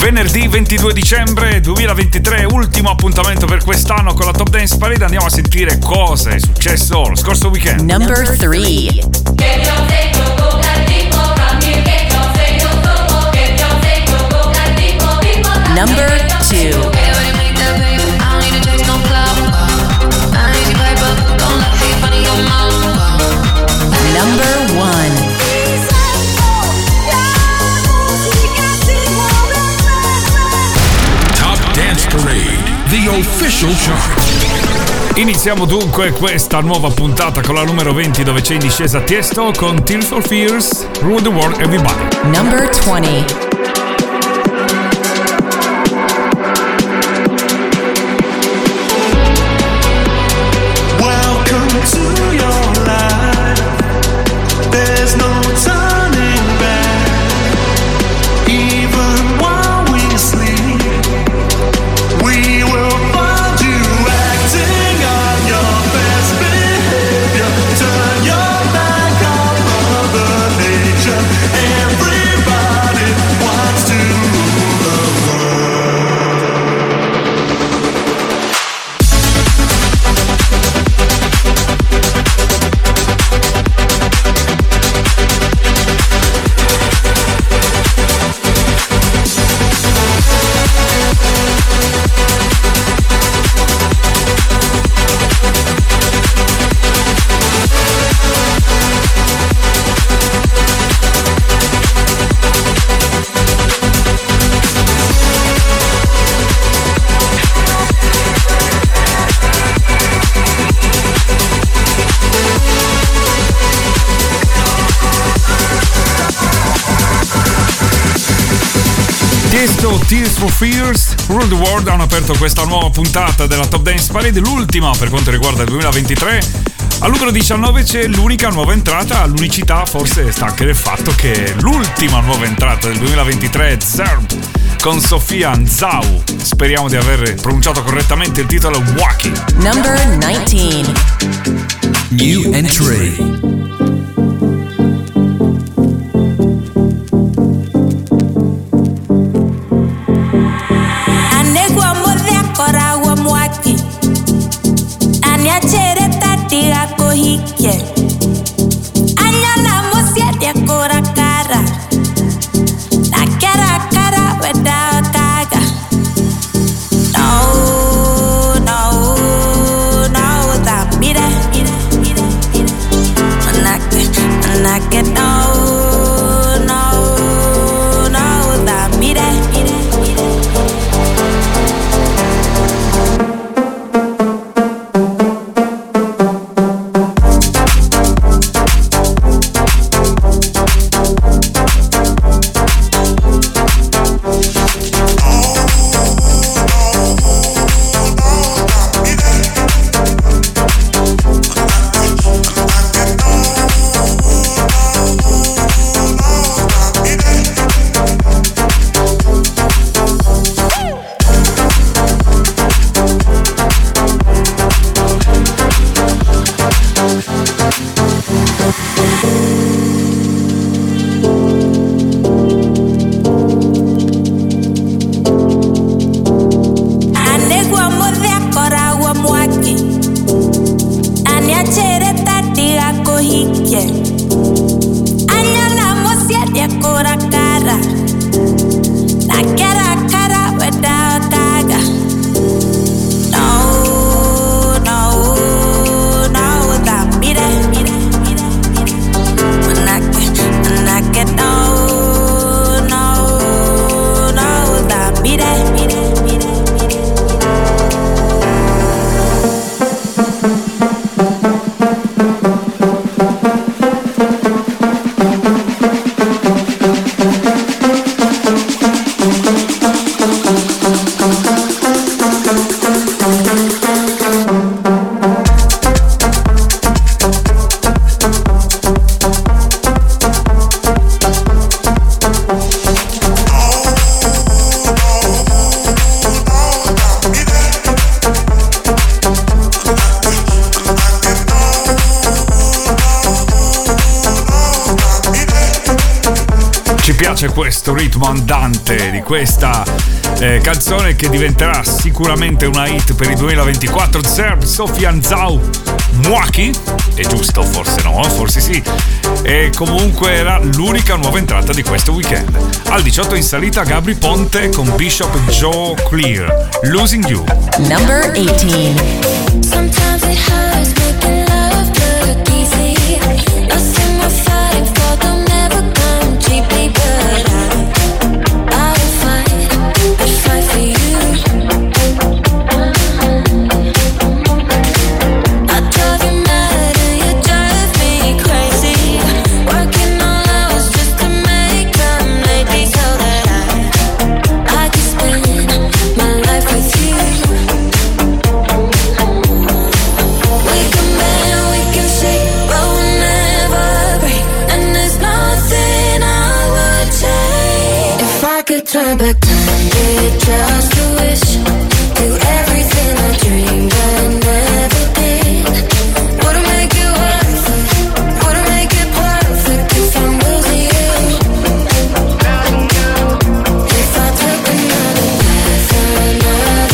Venerdì 22 dicembre 2023, ultimo appuntamento per quest'anno con la Top Dance Parade. Andiamo a sentire cosa è successo lo scorso weekend. Number 3. Number 2. Number 1. Top Dance Parade, the official chart. Iniziamo dunque questa nuova puntata con la numero 20, dove c'è in discesa Tiësto con Tears for Fears, Rule the World Everybody. Number 20. Tears for Fears, Rule the World hanno aperto questa nuova puntata della Top Dance Parade, l'ultima per quanto riguarda il 2023. Al numero 19 c'è l'unica nuova entrata. L'unicità forse sta anche nel fatto che l'ultima nuova entrata del 2023 è Zerb con Sofiane Zaïd. Speriamo di aver pronunciato correttamente il titolo. Mwaki. Number 19. New entry. Be there, be there. Questo ritmo andante di questa canzone che diventerà sicuramente una hit per il 2024. Zerb, Sofiane Zaïd, Mwaki, è giusto, forse no, forse sì, e comunque era l'unica nuova entrata di questo weekend. Al 18 in salita Gabri Ponte con Bishop & Joe Cleere, Losing You. Number 18. Turn back time, it just a wish, do everything I dreamed but never did. Wanna make it worth it, wanna make it perfect if I'm losing you. If I took another path, another chance,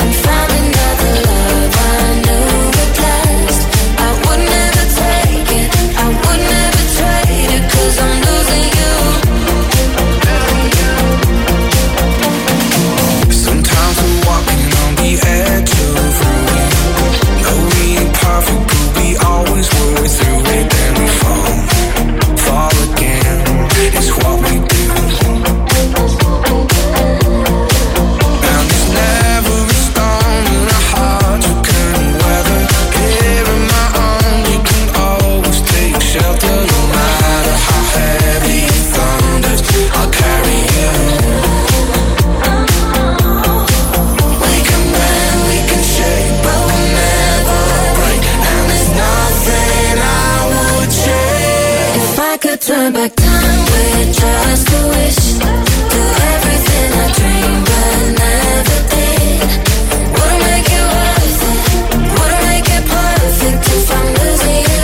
and found another love I knew would last, I would never take it, I would never trade it, 'cause I'm losing you. Turn back time with just a wish, do everything I dream but never did. Wanna make it worth it, wanna make it perfect if I'm losing you.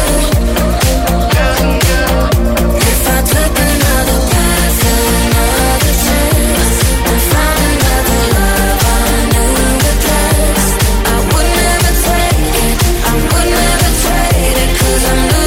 If I took another path, another chance, and found another love I knew would last, I would never take it, I would never trade it, 'cause I'm losing you.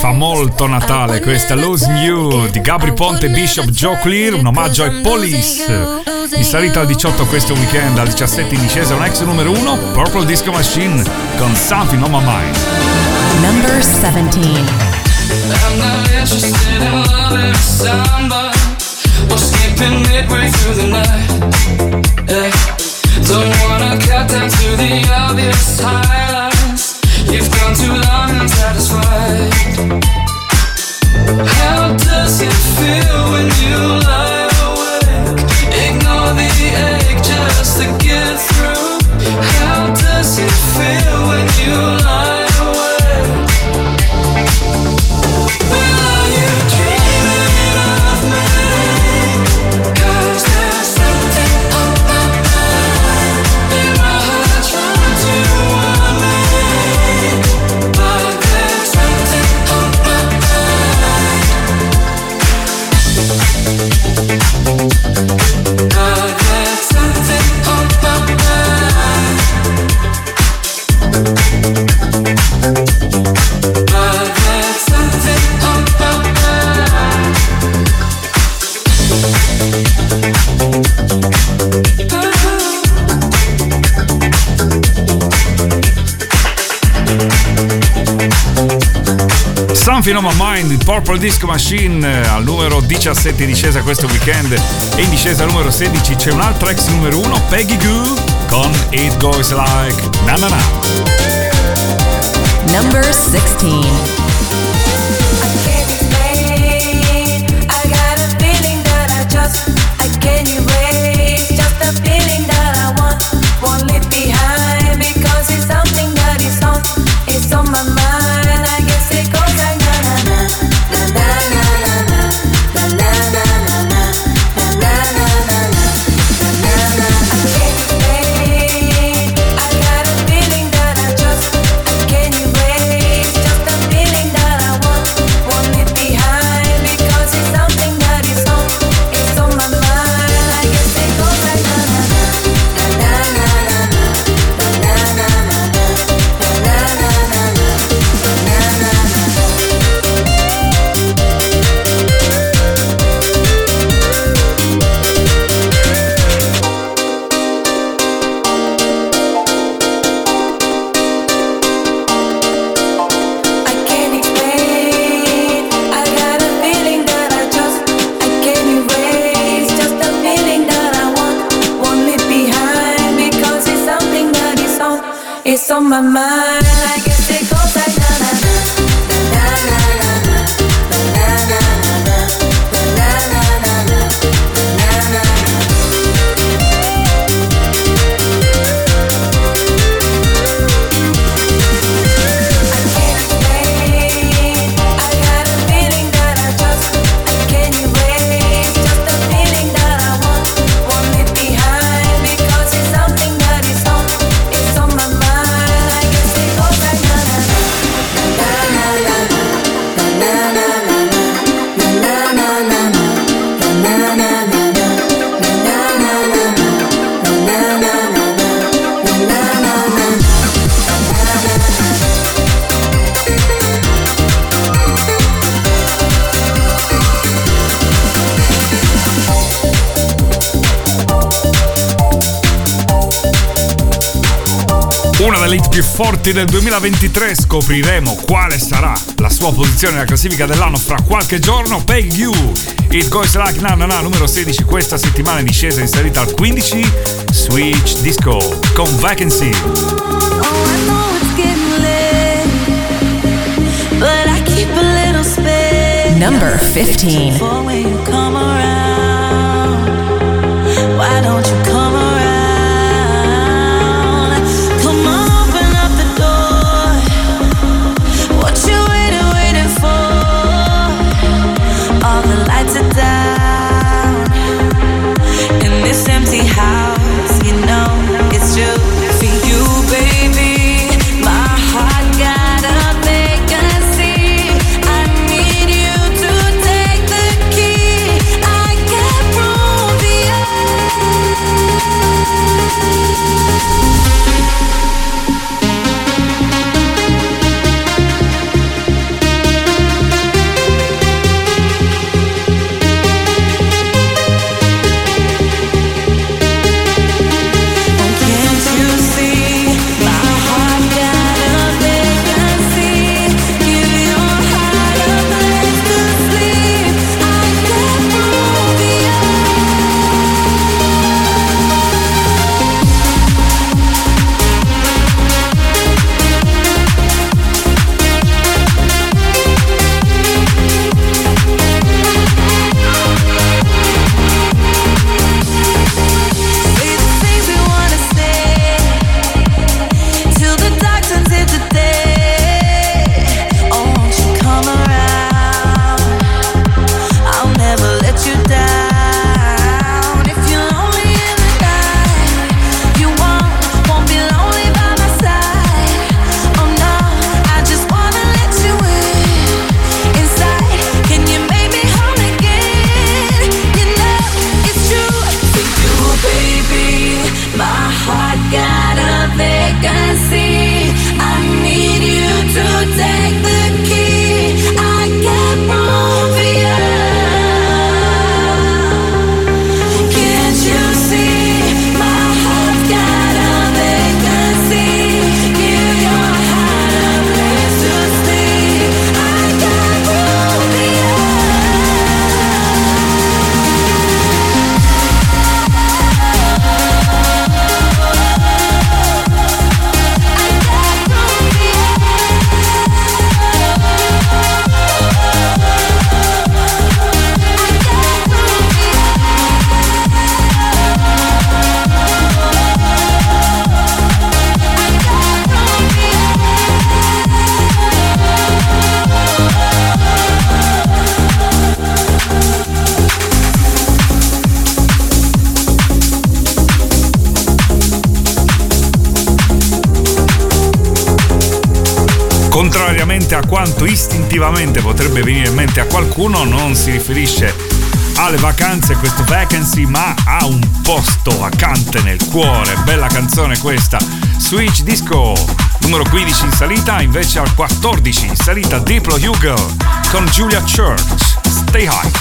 Fa molto Natale questa Losing You di Gabri Ponte, Bishop, Joe Cleere, un omaggio ai Police. In salita al 18 questo weekend, al 17 in discesa un ex numero 1, Purple Disco Machine con Something on My Mind. Number 17. Don't wanna cut down to the obvious highlights. You've gone too long unsatisfied. How does it feel when you lie awake? Ignore the ache just to get through. How does it feel when you lie awake? Will I? Dreaming of me? 'Cause there's something on my mind. Continuiamo a Mind, il Purple Disco Machine al numero 17 in discesa questo weekend, e in discesa al numero 16 c'è un'altra ex numero 1, Peggy Gou con It Goes Like Na Na Na. Number 16. Forti del 2023, scopriremo quale sarà la sua posizione nella classifica dell'anno fra qualche giorno. Peggy Gou, It Goes Like Na Na Na, numero 16 questa settimana, in discesa in salita al 15, Switch Disco con Vacancy. Number 15. Why don't you come around? contrariamente a quanto istintivamente potrebbe venire in mente a qualcuno, non si riferisce alle vacanze, questo vacancy, ma ha un posto vacante nel cuore. Bella canzone questa, Switch Disco, numero 15 in salita. Invece al 14 in salita Diplo Hugel con Julia Church, Stay High.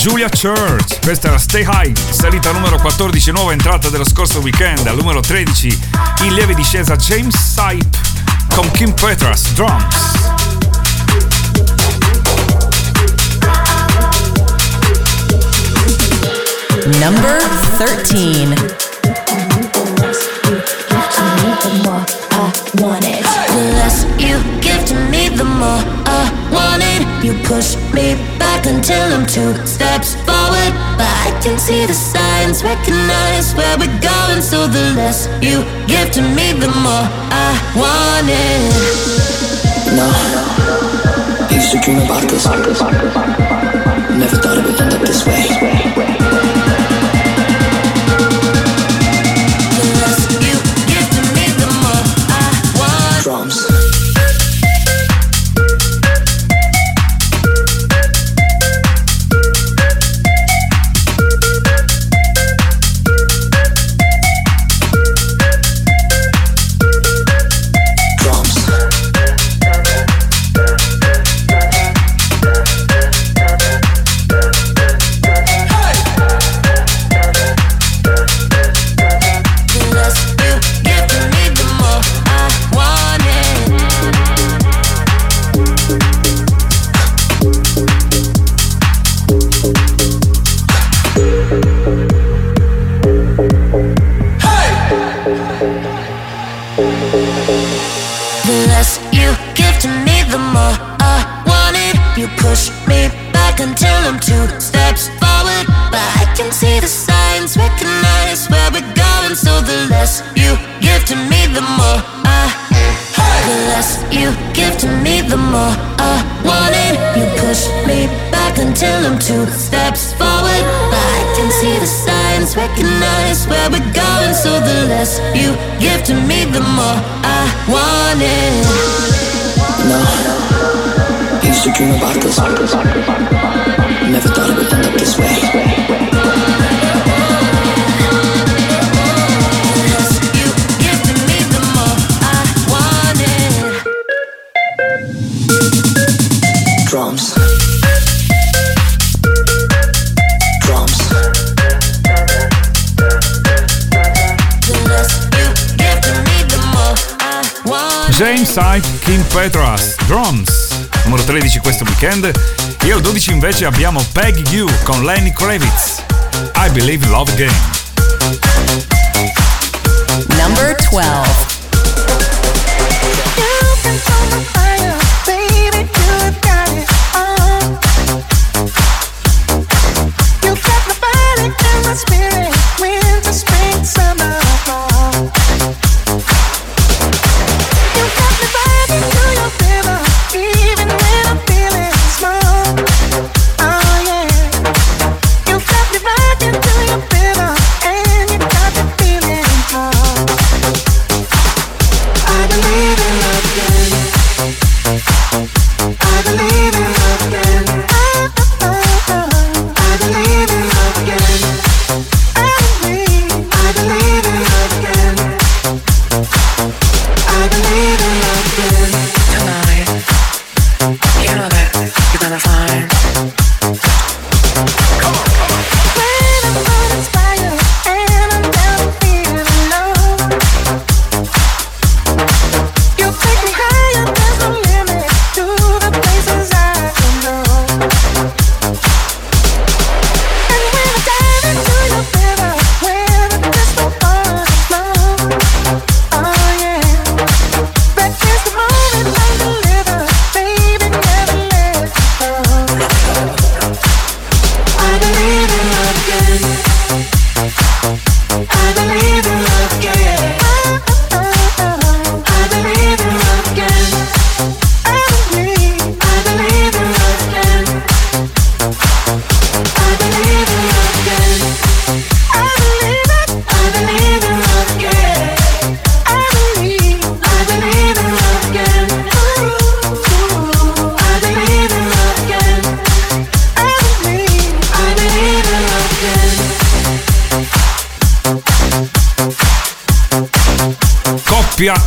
Julia Church, questa era Stay High, salita numero 14, nuova entrata dello scorso weekend. Al numero 13 in lieve discesa James Saip con Kim Petras, Drums. Number 13. You push me back until I'm two steps forward, but I can see the signs, recognize where we're going. So the less you give to me, the more I want it. No, I used to dream about this. Never thought it would end up this way. Steps see the signs, recognize where we're going. So the less you give to me, the more I have. The less you give to me, the more I want it. You push me back until I'm two steps forward. I can see the signs, recognize where we're going. So the less you give to me, the more I want it. No, I used to dream about this. Never thought it would end up this way. James Saip, Kim Petras, Drums, numero 13 questo weekend. E al 12 invece abbiamo Peggy Gou con Lenny Kravitz, I Believe Love Game. Number 12.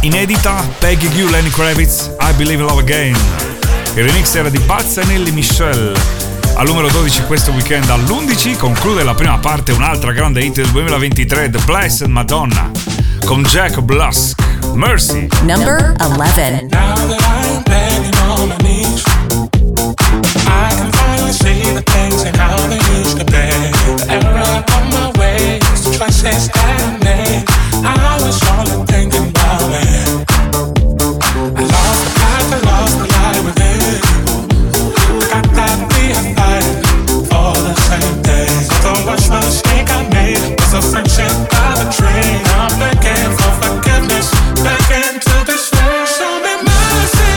Inedita, Peggy Gou, Lenny Kravitz, I Believe Love Again. Il remix era di Bazzanelli Michel. Al numero 12 questo weekend, all'11 conclude la prima parte un'altra grande hit del 2023, The Blessed Madonna, con Jack Blask, Mercy. Number 11. Now that I'm begging on my knees, I can finally see the things and how they used to be. The error on my way, the choices I made, I was only thinking about it. I lost the light within. Got that we have fighting for the same days. So much mistake I made was a friendship by the train. I'm begging for forgiveness, back into this world. Show me mercy.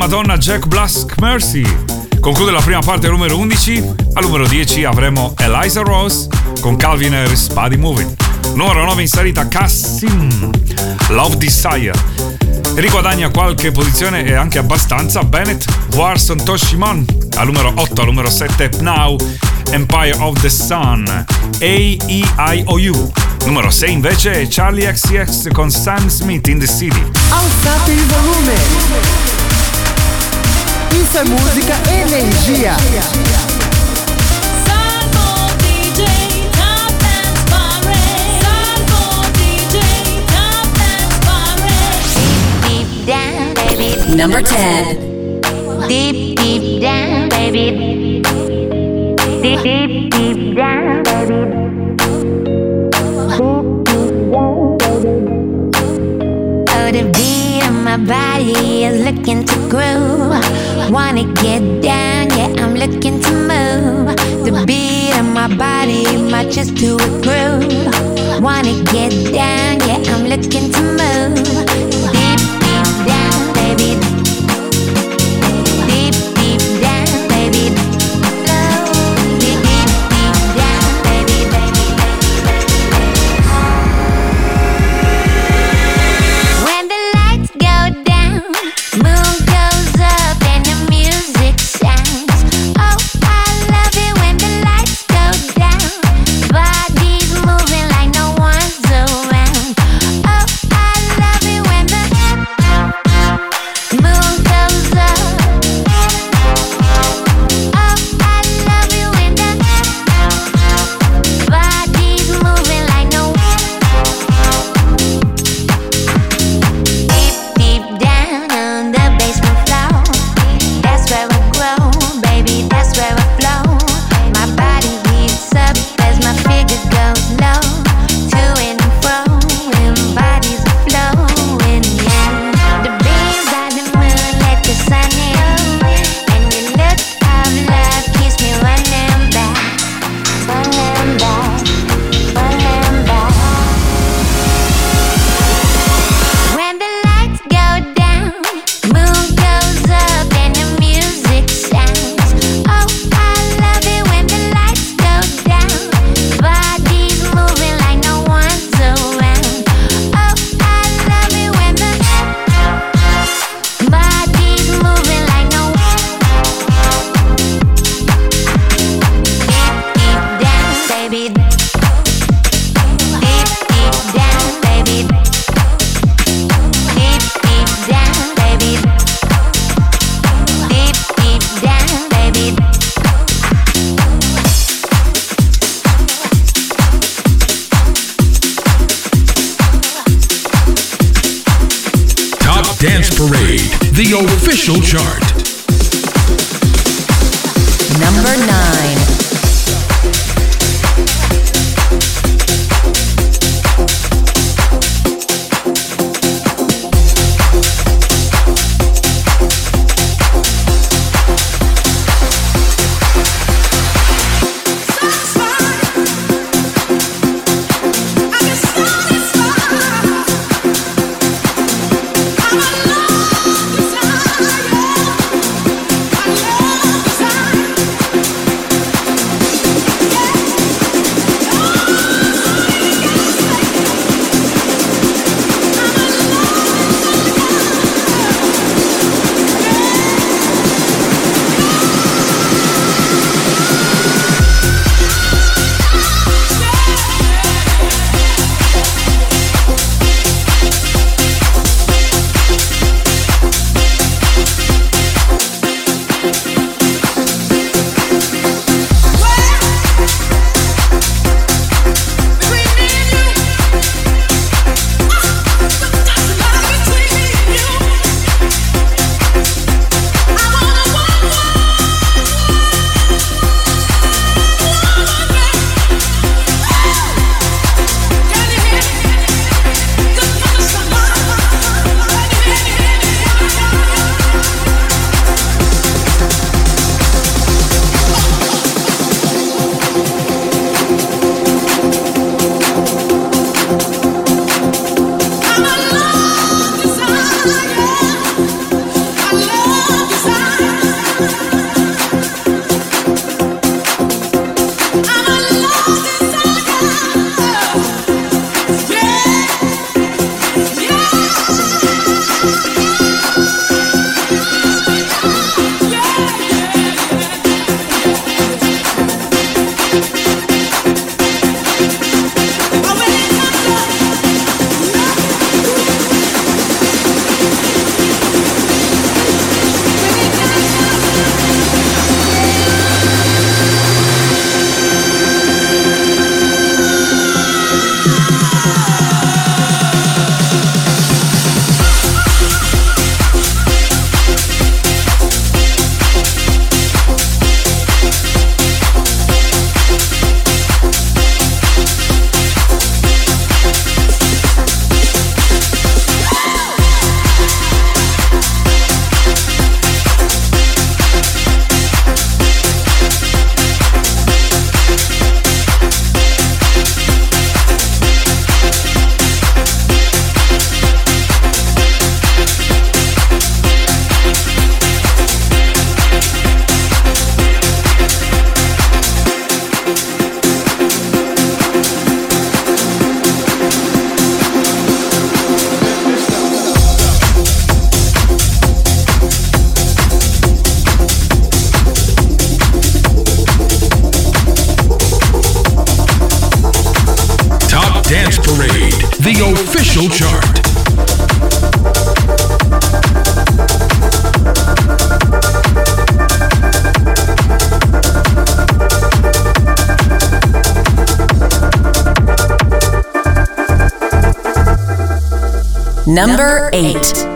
Madonna, Jack Blask, Mercy. Conclude la prima parte al numero 11. Al numero 10 avremo Eliza Rose con Calvin Harris, Body Moving. Numero 9 in salita, Cassim, Love Desire. Riguadagna qualche posizione e anche abbastanza Bennett, Warson, Toshimon. Al numero 8, al numero 7 Now, Empire of the Sun, AEIOU. Numero 6 invece è Charli XCX con Sam Smith, In the City. Alzate il volume. Isso è musica, energia. Salvo DJ Top Dance Parade. Salvo DJ Top Dance Parade. Deep down baby. Number 10. Deep deep down baby. Deep deep deep down baby. The beat of my body is looking to groove. Wanna get down, yeah, I'm looking to move. The beat of my body matches to a groove. Wanna get down, yeah, I'm looking to move. Deep, deep down, baby. Deep, deep down, baby. Deep, deep, deep down, baby, baby, the official chart. Number 8.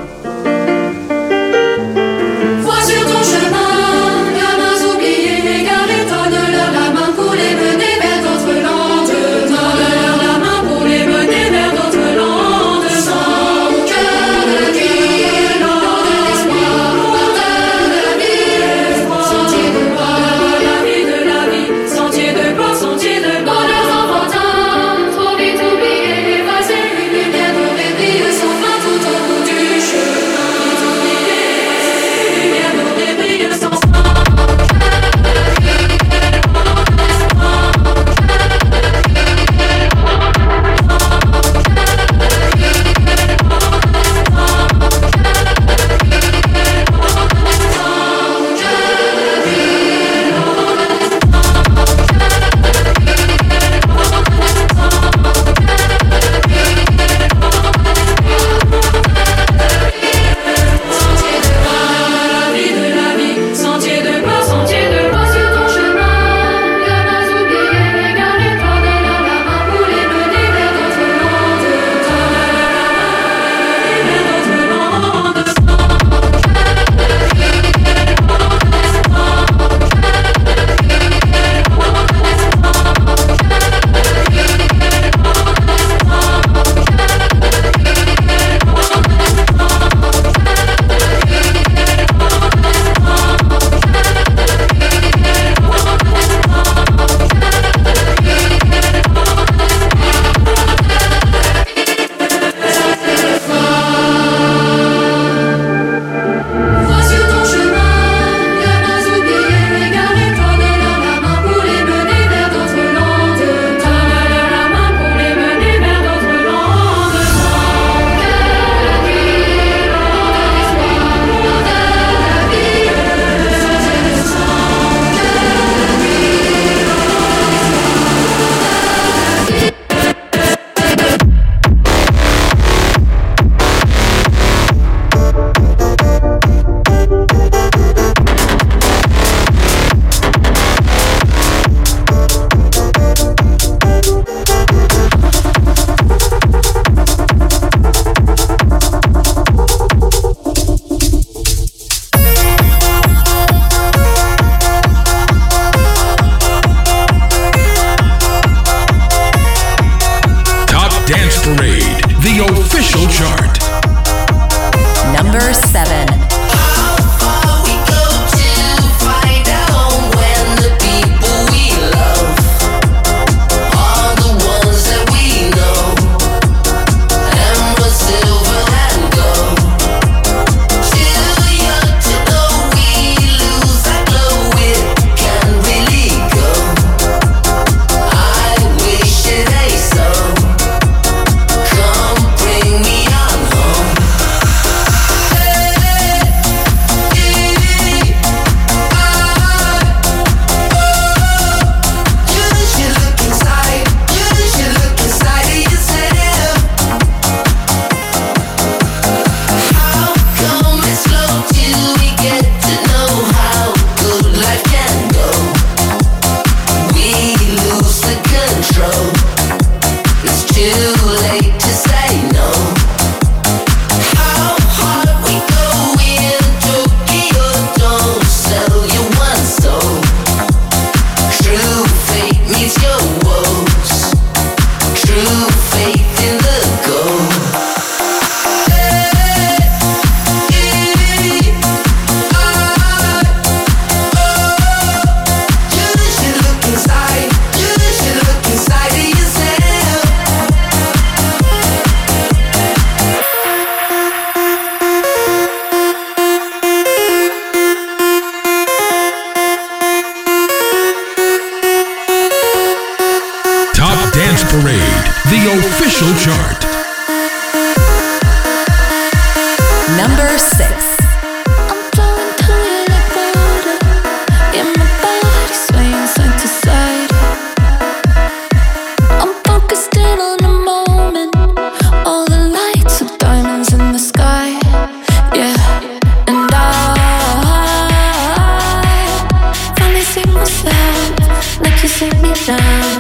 take me down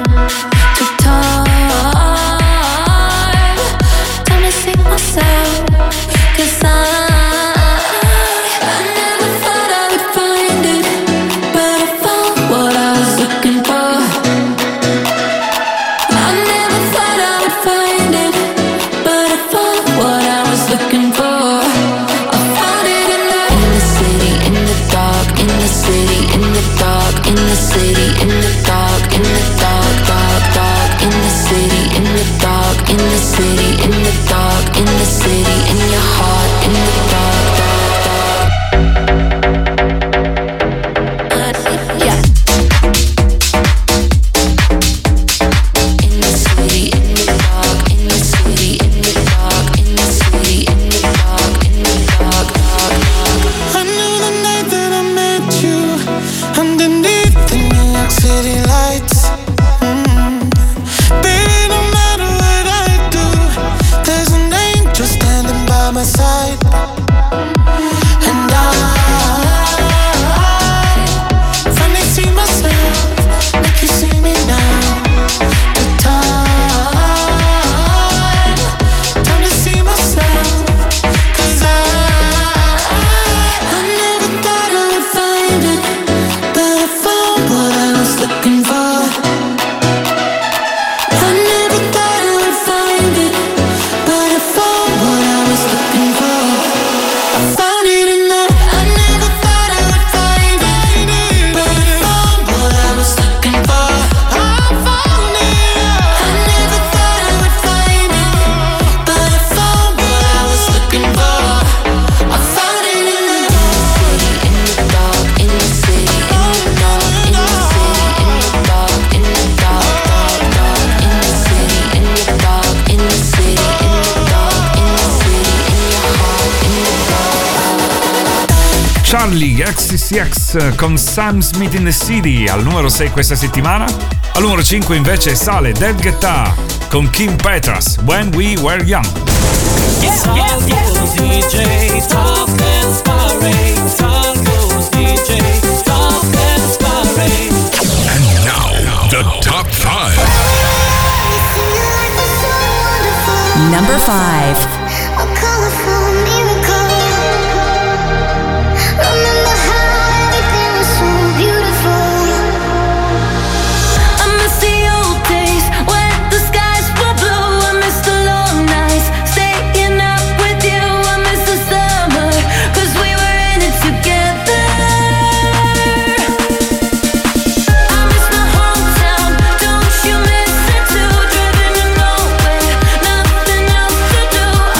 to time. Time to save myself, 'cause I never thought I would find it, but I found what I was looking for. I never thought I would find it, but I found what I was looking for. I found it in the city, in the dark, in the city, in the dark, in the city, in the dark, in the dark, dark, dark, in the city, in the dark, in the city, in the dark, in the city, in your heart, in the dark, dark, dark. Yeah. In the city, in the dark, in the city, in the dark, in the city, in the dark, in the dark, dark, dark. I knew the night that I met you underneath the New York City lights. Baby, no matter what I do, there's an angel standing by my side. And I finally see myself, like you see me now. The time, time to see myself, 'cause I never thought I would find it, but I found what I was looking for. I never thought I would find it, but I found what I was looking for. I found it in the. I never thought I would find it, but I found what I was looking for. I found it. I never thought I would find it, but I found what I was looking for. I found it in the city, in the dark, in the city, in the dark, in the city, in the dark, in the dark, dark, dark, in the city, in the dark, in the city, in the dark, in the city, in your heart, in the dark. Charli XCX con Sam Smith in the City al numero 6 questa settimana. Al numero 5 invece sale Dead Guitar con Kim Petras, When We Were Young. DJ, Top Dance Parade, Top Goes DJ, Top Dance Parade. And now, the top 5. Number 5. A colorful miracle. Remember how everything was so beautiful. I miss the old days when the skies were blue. I miss the long nights staying up with you. I miss the summer 'cause we were in it together. I miss my hometown. Don't you miss it too? Driving to nowhere, nothing else to do. I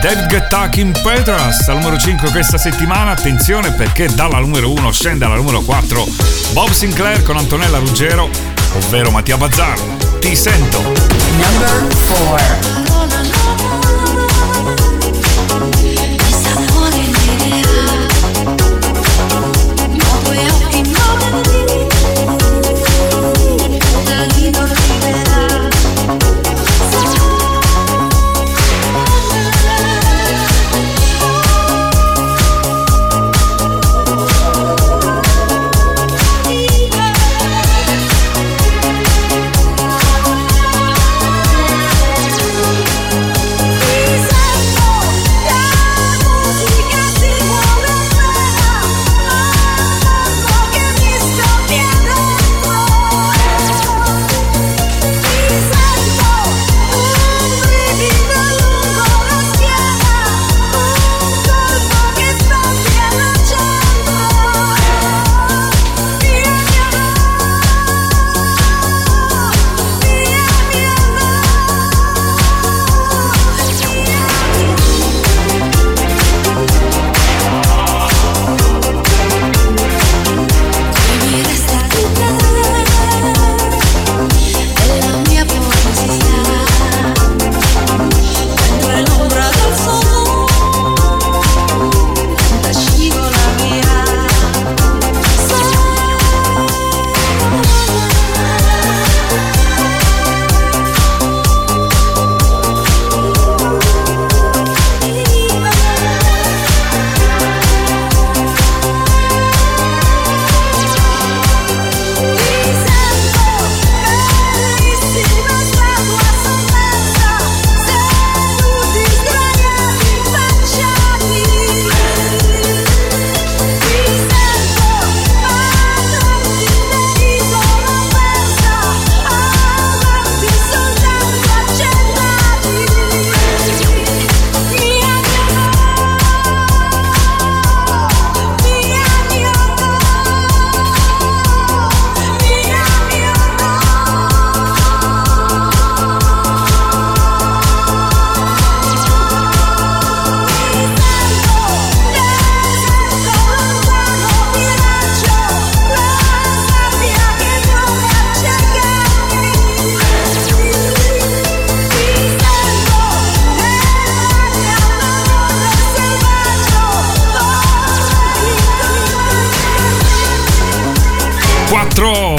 Dead Guitar, Kim Petras al numero 5 questa settimana. Attenzione perché dalla numero 1 scende alla numero 4 Bob Sinclair con Antonella Ruggero, ovvero Mattia Bazzaro. Ti sento. Number 4.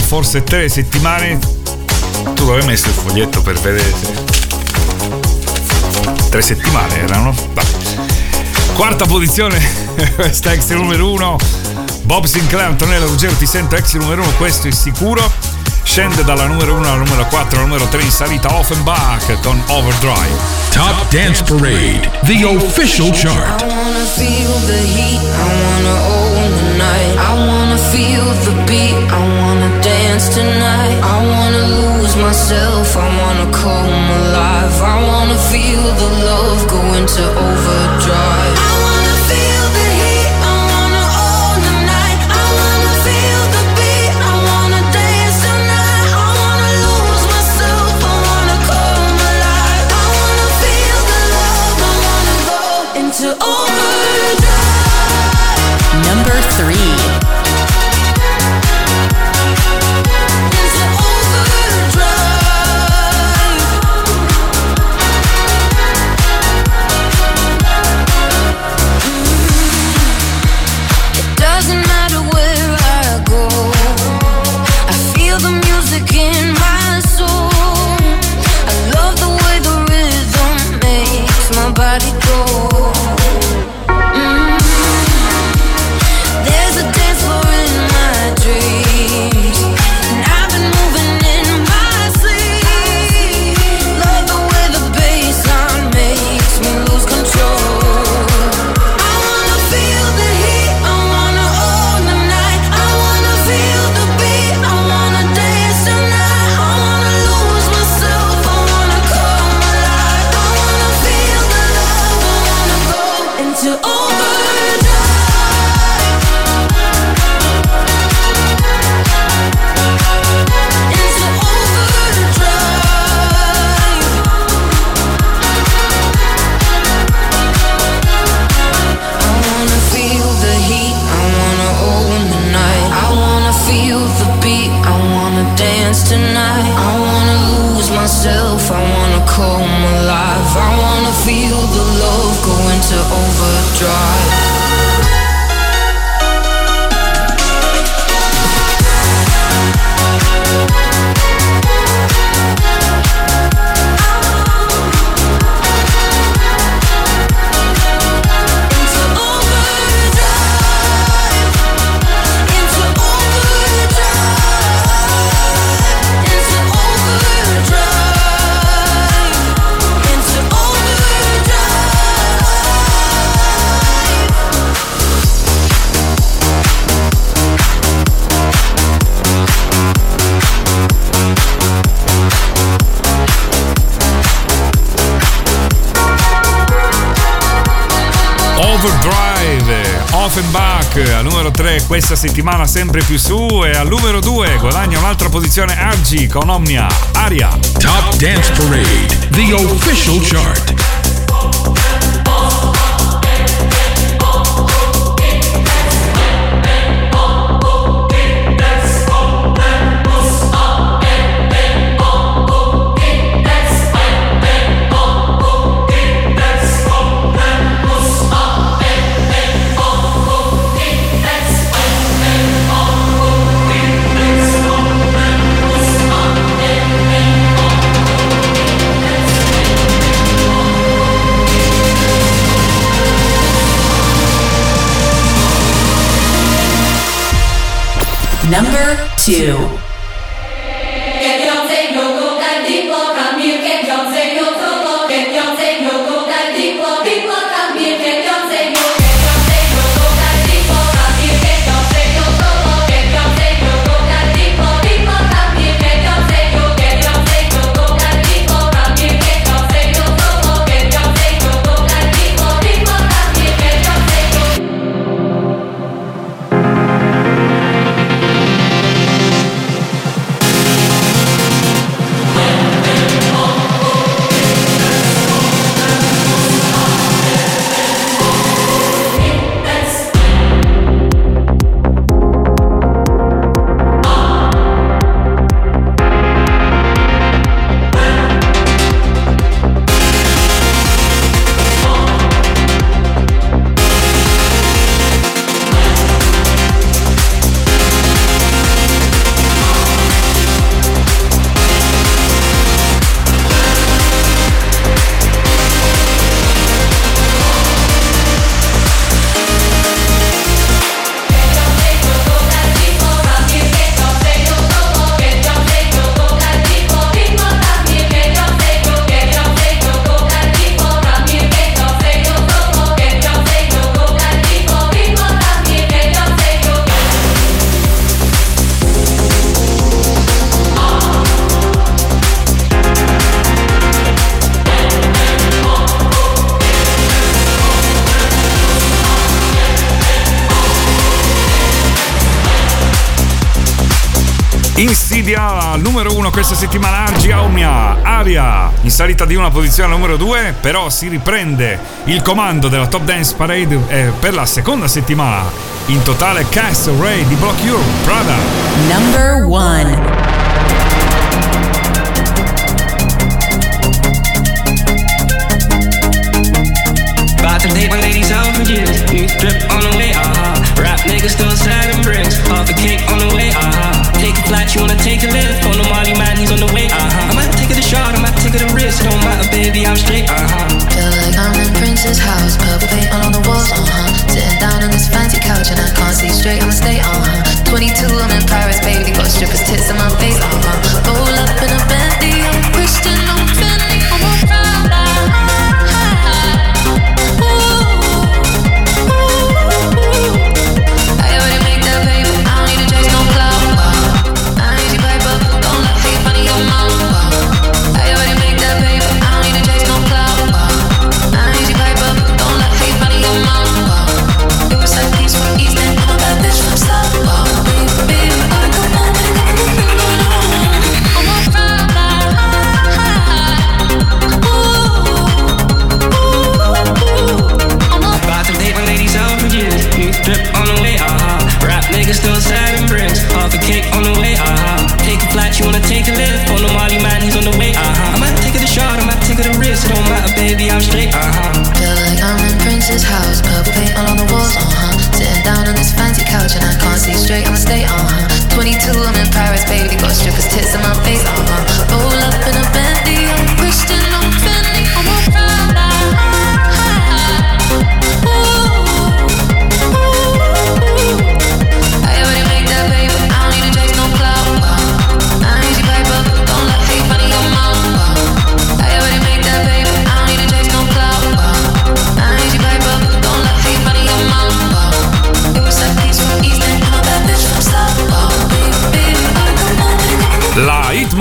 Forse 3 settimane. Tu dove hai messo il foglietto per vedere? 3 settimane erano. Vabbè. Quarta posizione, questa ex numero 1. Bob Sinclair, Antonella Ruggero, ti sento, ex numero 1, questo è sicuro. Scende dalla numero 1 alla numero 4, alla numero 3 in salita Offenbach con Overdrive. Top Dance Parade, the official chart. I wanna feel the heat, I wanna own the night, I wanna feel the beat, I wanna dance tonight, I wanna lose myself, I wanna come alive, I wanna feel the love go into overdrive. I wanna feel the heat, I wanna own the night, I wanna feel the beat, I wanna dance tonight, I wanna lose myself, I wanna come alive, I wanna feel the love, I wanna go into overdrive. Number 3. tonight. I wanna lose myself, I wanna come alive. I wanna feel the love go into overdrive. Overdrive, Offenbach al numero 3 questa settimana, sempre più su, e al numero 2 guadagna un'altra posizione Argy con Omnya, Aria. Top Dance Parade, the official chart. Number 2. Insidia numero 1 questa settimana, Argy, Omnya, Aria, in salita di una posizione numero 2, però si riprende il comando della Top Dance Parade per la seconda settimana in totale. Castle Ray di Block Your Prada, number 1. About to date my ladies out for years. New strip on the way, uh-huh. Rap niggas still serving bricks. Half a cake on the way, uh-huh. Take a flight, you wanna take a lift. On the Molly man, he's on the way, uh-huh. I might take it a shot, I might take it a risk. Don't matter, baby, I'm straight, uh-huh. Feel like I'm in Prince's house. Purple paint all on the walls, uh-huh. Sitting down on this fancy couch and I can't see straight, I'ma stay, uh-huh. 22, I'm in Paris, baby. Got strippers' tits in my face, uh-huh. Roll up in a Bentley, I'm Christian, I'm Finley, I'm a rider. Ooh, ooh, ooh.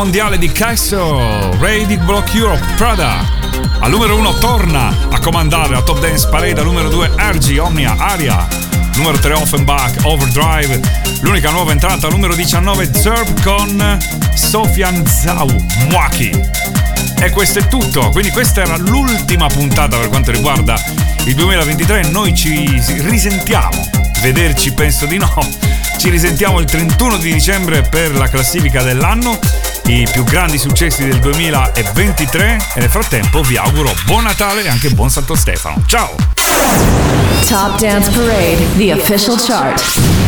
mondiale di Tiësto, Radic Block Europe, Prada. Al numero 1 torna a comandare la Top Dance Parade, al numero 2 Argy, Omnya, Aria. Numero 3 Offenbach, Overdrive. L'unica nuova entrata, al numero 19 Zerb con Sofiane Zaïd, Mwaki. E questo è tutto, quindi questa era l'ultima puntata per quanto riguarda il 2023. Noi ci risentiamo, vederci penso di no, ci risentiamo il 31 di dicembre per la classifica dell'anno, i più grandi successi del 2023, e nel frattempo vi auguro buon Natale e anche buon Santo Stefano. Ciao! Top Dance Parade, the official chart.